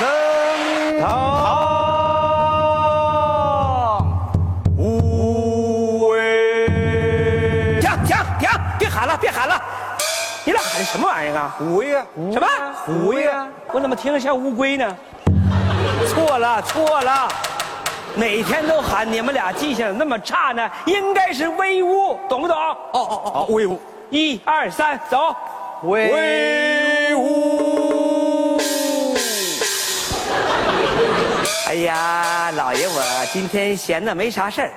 升堂无为。停停停！别喊了，别喊了！你俩喊什么玩意儿啊？无为啊！什么？无为啊！我怎么听着像乌龟呢？错了，错了！每天都喊，你们俩记性那么差呢？应该是威武，懂不懂？哦哦哦！好，威武！一二三，走！威武！哎呀，老爷，我今天闲的没啥事儿，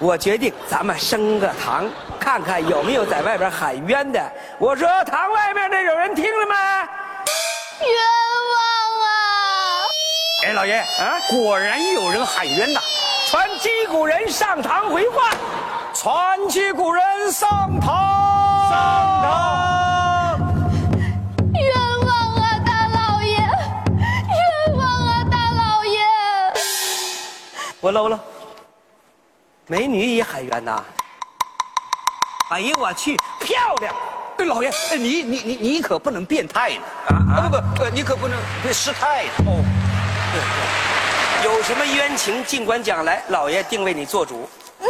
我决定咱们升个堂，看看有没有在外边喊冤的。我说堂外面的有人听了吗？冤枉啊！哎，老爷啊，果然有人喊冤呐！传击鼓人上堂回话，传击鼓人上堂，上堂。我搂了，美女也喊冤呐！哎呀，我去，漂亮！老爷，你可不能变态呢！不，你可不能失态呢！哦，对，有什么冤情尽管讲来，老爷定为你做主。嗯，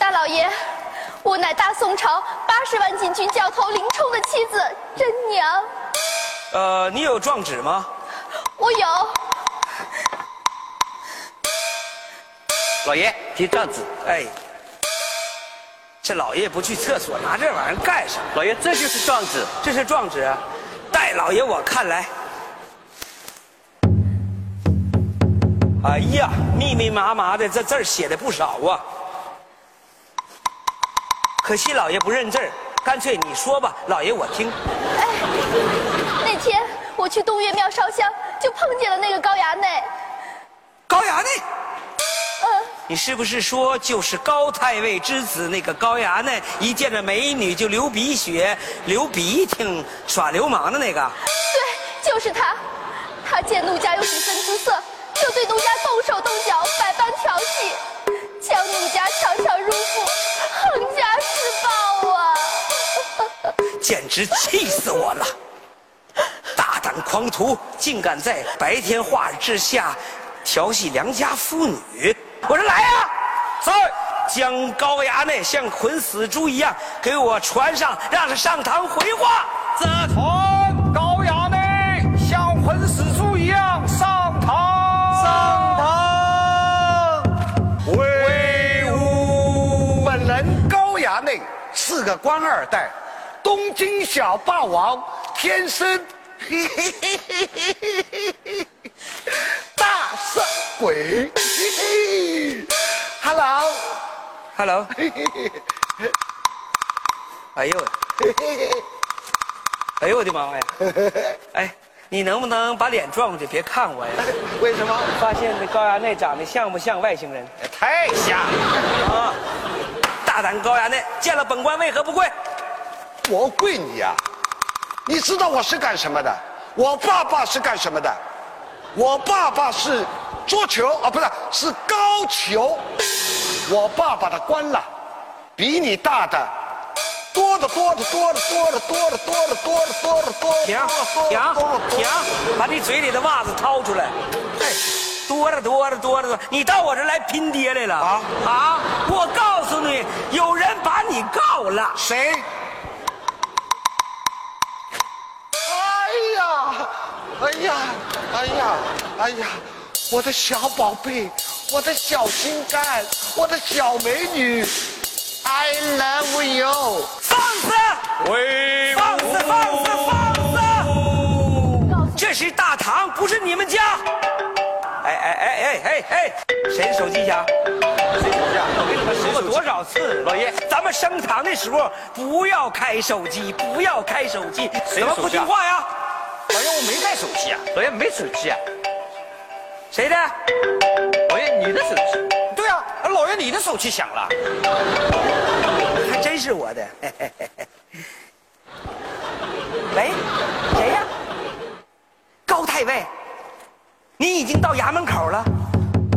大老爷，我乃大宋朝80万禁军教头林冲的妻子甄娘。你有状纸吗？我有。老爷，提状纸。哎，这老爷不去厕所，拿这玩意儿干啥？老爷，这就是状纸，这是状纸啊！待老爷我看来，哎呀，密密麻麻的，这字儿写的不少啊。可惜老爷不认字儿，干脆你说吧，老爷我听。哎，那天我去东岳庙烧香，就碰见了那个高衙内。高衙内。你是不是说就是高太尉之子那个高衙内，一见着美女就流鼻血、流鼻涕、耍流氓的那个？对，就是他。他见奴家有几分姿色，就对奴家动手动脚，百般调戏，将奴家强抢入腹，横加施暴啊！简直气死我了！大胆狂徒，竟敢在白天化日之下调戏良家妇女！我说来呀、啊，走！将高衙内像捆死猪一样给我传上，让他上堂回话。传高衙内像捆死猪一样上堂，上堂。威武！本人高衙内是个官二代，东京小霸王，天生大色鬼。Hello， 哎呦，哎呦我的妈呀！哎，你能不能把脸转过去，别看我呀？为什么？发现这高衙内长得像不像外星人？太像了啊！大胆高衙内，见了本官为何不跪？我跪你呀、啊！你知道我是干什么的？我爸爸是干什么的？我爸爸是桌球啊，不是，是高俅。我爸爸的官了，比你大的多的。停！把你嘴里的袜子掏出来。哎，多了。你到我这来拼爹来了啊啊！我告诉你，有人把你告了。谁？哎呀！我的小宝贝。我的小心肝，我的小美女 ，I love you。放肆！放肆！这是大唐，不是你们家。哎！谁手机响？谁手机啊？我跟你们说过多少次，老爷，咱们升堂的时候不要开手机，不要开手机。怎么不听话呀？老爷，我没带手机啊。老爷没手机啊。谁的？老爷，你的手机。对啊，老爷，你的手机响了。还真是我的。喂，谁呀、啊？高太尉，你已经到衙门口了。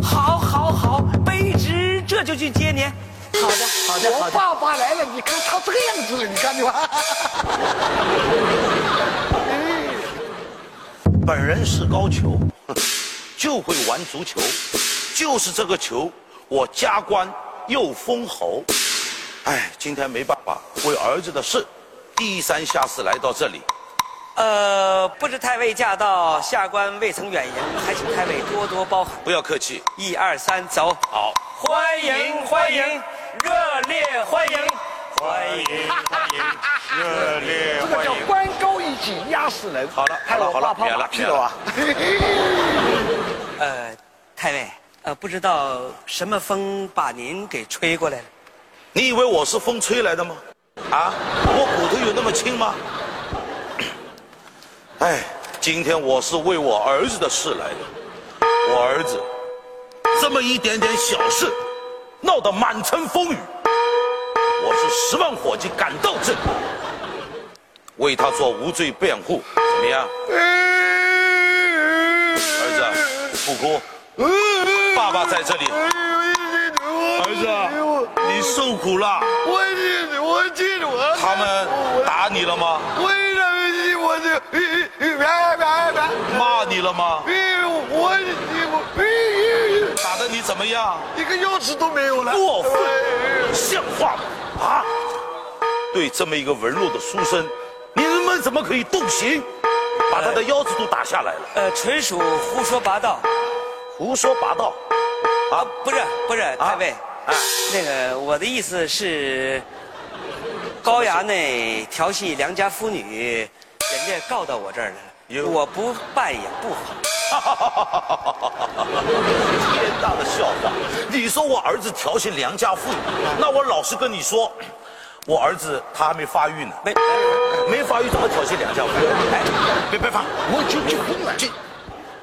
好，卑职这就去接您。好的。我爸爸来了，你看他这个样子，你看你吧。本人是高俅，就会玩足球，就是这个球，我加官又封侯。哎，今天没办法，为儿子的事，低三下四来到这里。不知太尉驾到，下官未曾远迎，还请太尉多多包涵。不要客气。一二三，走。好，欢迎欢迎，热烈欢迎，欢迎欢迎，热烈欢迎。这个叫官高一级，压死人。好了，太老花胖马屁了啊。太尉，不知道什么风把您给吹过来了？你以为我是风吹来的吗？啊，我骨头有那么轻吗？哎，今天我是为我儿子的事来的。我儿子这么一点点小事，闹得满城风雨，我是10万火急赶到这里，为他做无罪辩护，怎么样？儿子，不哭，爸爸在这里。儿子，你受苦了。我记住了。他们打你了吗？骂你了吗？我打得你怎么样？一个钥匙都没有了。过分，像话吗？啊！对这么一个文弱的书生，你们怎么可以动刑？把他的腰子都打下来了。纯属胡说八道。胡说八道？啊，不是，太尉，那个我的意思是，高衙内调戏良家妇女。人家告到我这儿来了，我不办也不好。天大的笑话！你说我儿子调戏良家妇女，那我老实跟你说，我儿子他还没发育呢，没发育怎么调戏良家妇女？哎，别放！我已经结婚了，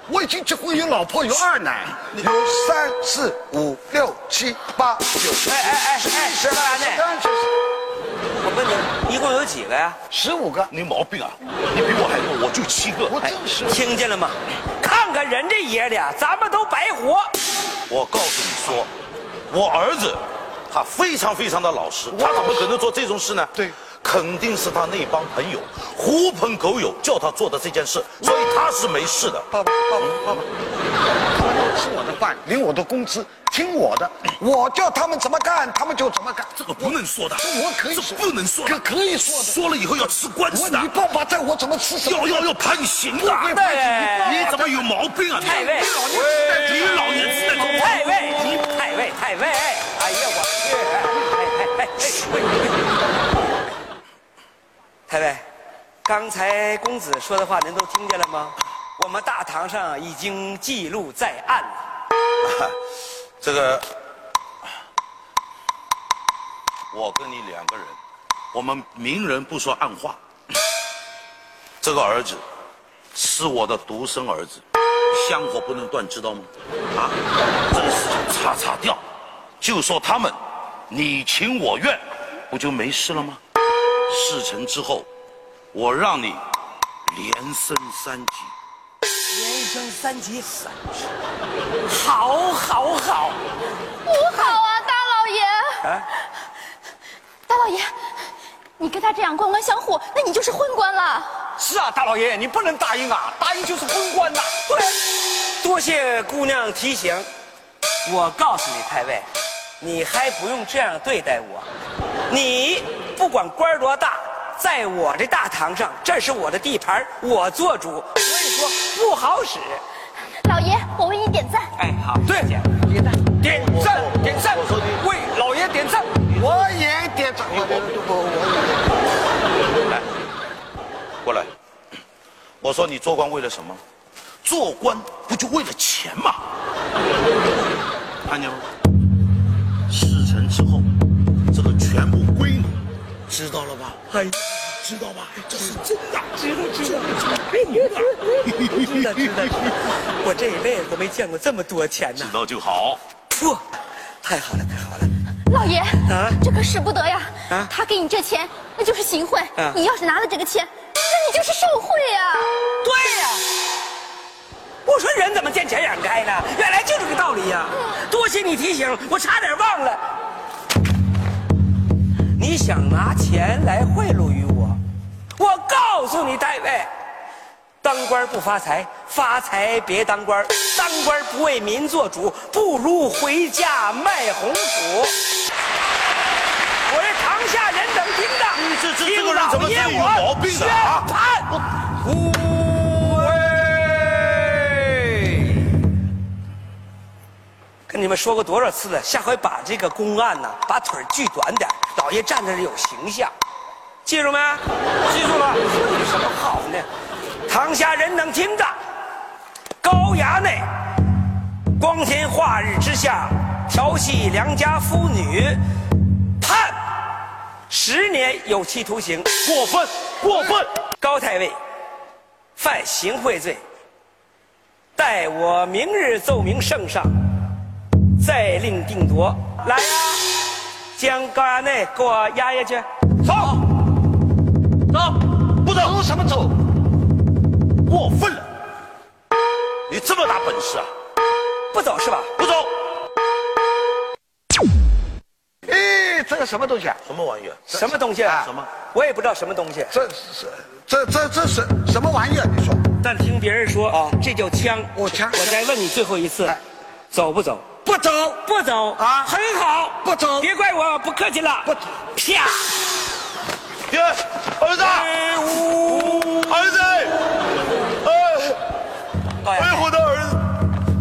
我已经结婚，有老婆，有2男，有3、4、5、6、7、8、9。哎，十个男的。我问你，一共有几个呀？15个。你毛病啊！你比我还多，我就7个。我就是。听见了吗？看看人这爷俩，咱们都白活。我告诉你说，我儿子，他非常非常的老实，他怎么可能做这种事呢？对，肯定是他那帮朋友狐朋狗友叫他做的这件事，所以他是没事的。爸爸，他们都吃我的饭，领我的工资。听我的，我叫他们怎么干，他们就怎么干。这个不能说的，我可以说，不能说的，可以说的。说了以后要吃官司的。你爸爸在我怎么吃什么？要判刑的。你怎么有毛病啊？太尉，你老年痴呆症。太尉，哎呀我去！哎，太尉，刚才公子说的话您都听见了吗？我们大堂上已经记录在案了。这个，我跟你2个人，我们明人不说暗话。这个儿子是我的独生儿子，香火不能断，知道吗？啊，这个事情擦掉，就说他们你情我愿，不就没事了吗？事成之后，我让你连升3级。连升3级，好，不好啊，大老爷！啊，大老爷，你跟他这样官官相护，那你就是昏官了。是啊，大老爷，你不能答应啊，答应就是昏官呐。对，多谢姑娘提醒。我告诉你，太尉，你还不用这样对待我。你不管官多大。在我这大堂上，这是我的地盘，我做主，所以说不好使。老爷，我为你点赞。哎，好，对，点赞，为老爷点赞，我也点赞。我来，过来。我说你做官为了什么？做官不就为了钱吗？看见吗？事成之后，这个全部归你。知道了吧？哎，知道吧？这是真的，知道。我这一辈子都没见过这么多钱呢。知道就好。不，太好了。老爷，这可使不得呀！他给你这钱，那就是行贿。你要是拿了这个钱，那你就是受贿呀。对呀。我说人怎么见钱眼开呢？原来就这个道理呀。多谢你提醒，我差点忘了。你想拿钱来贿赂于我？我告诉你，太尉，等当官不发财，发财别当官，当官不为民做主，不如回家卖红薯。我是堂下人等听到，这个人怎么这么有毛病的啊？胡威，跟你们说过多少次了？下回把这个公案呢，把腿锯短点，老爷站着有形象。 记住没？记住了。有什么好呢？堂下人能听的。高衙内，光天化日之下调戏良家妇女，判10年有期徒刑。过分，过分。高太尉，犯行贿罪。待我明日奏明圣上，再令定夺。来呀，将高衙内给我押下去。走。 走，不走？走什么走？过分了！你这么大本事啊！不走是吧？不走。哎，这个什么东西啊？什么玩意？什么东西啊？什么？我也不知道什么东西。这是什么玩意啊？你说？但听别人说啊，这叫枪。我枪。我再问你最后一次，走不走？不走，不走啊！很好，不走。别怪我不客气了。不，啪！ 儿子，儿子，哎，我的儿子，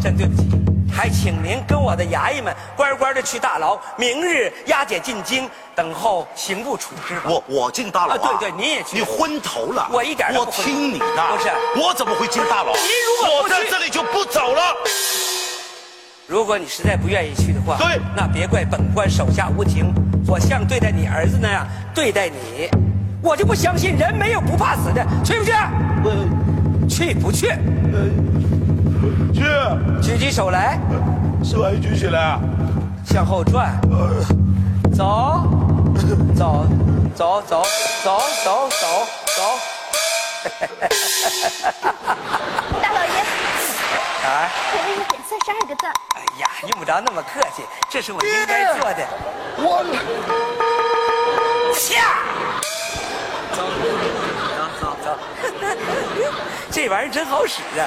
真对不起，还请您跟我的衙役们乖乖的去大牢，明日押解进京，等候刑部处置。我进大牢啊？对对，您也去。你昏头了？我一点都不昏。我听你的。不是，我怎么会进大牢？您如果我在这里就不走了。如果你实在不愿意去的话，对，那别怪本官手下无情。 我像对待你儿子那样对待你，我就不相信人没有不怕死的，去不去？去不去？去。举起手来。手还举起来啊？向后转。走，走，走，走，走，走，走，走。大老爷。啊。给了一点32个赞。 哎呀，用不着那么客气，这是我应该做的。我下，走走走，这玩意儿真好使啊。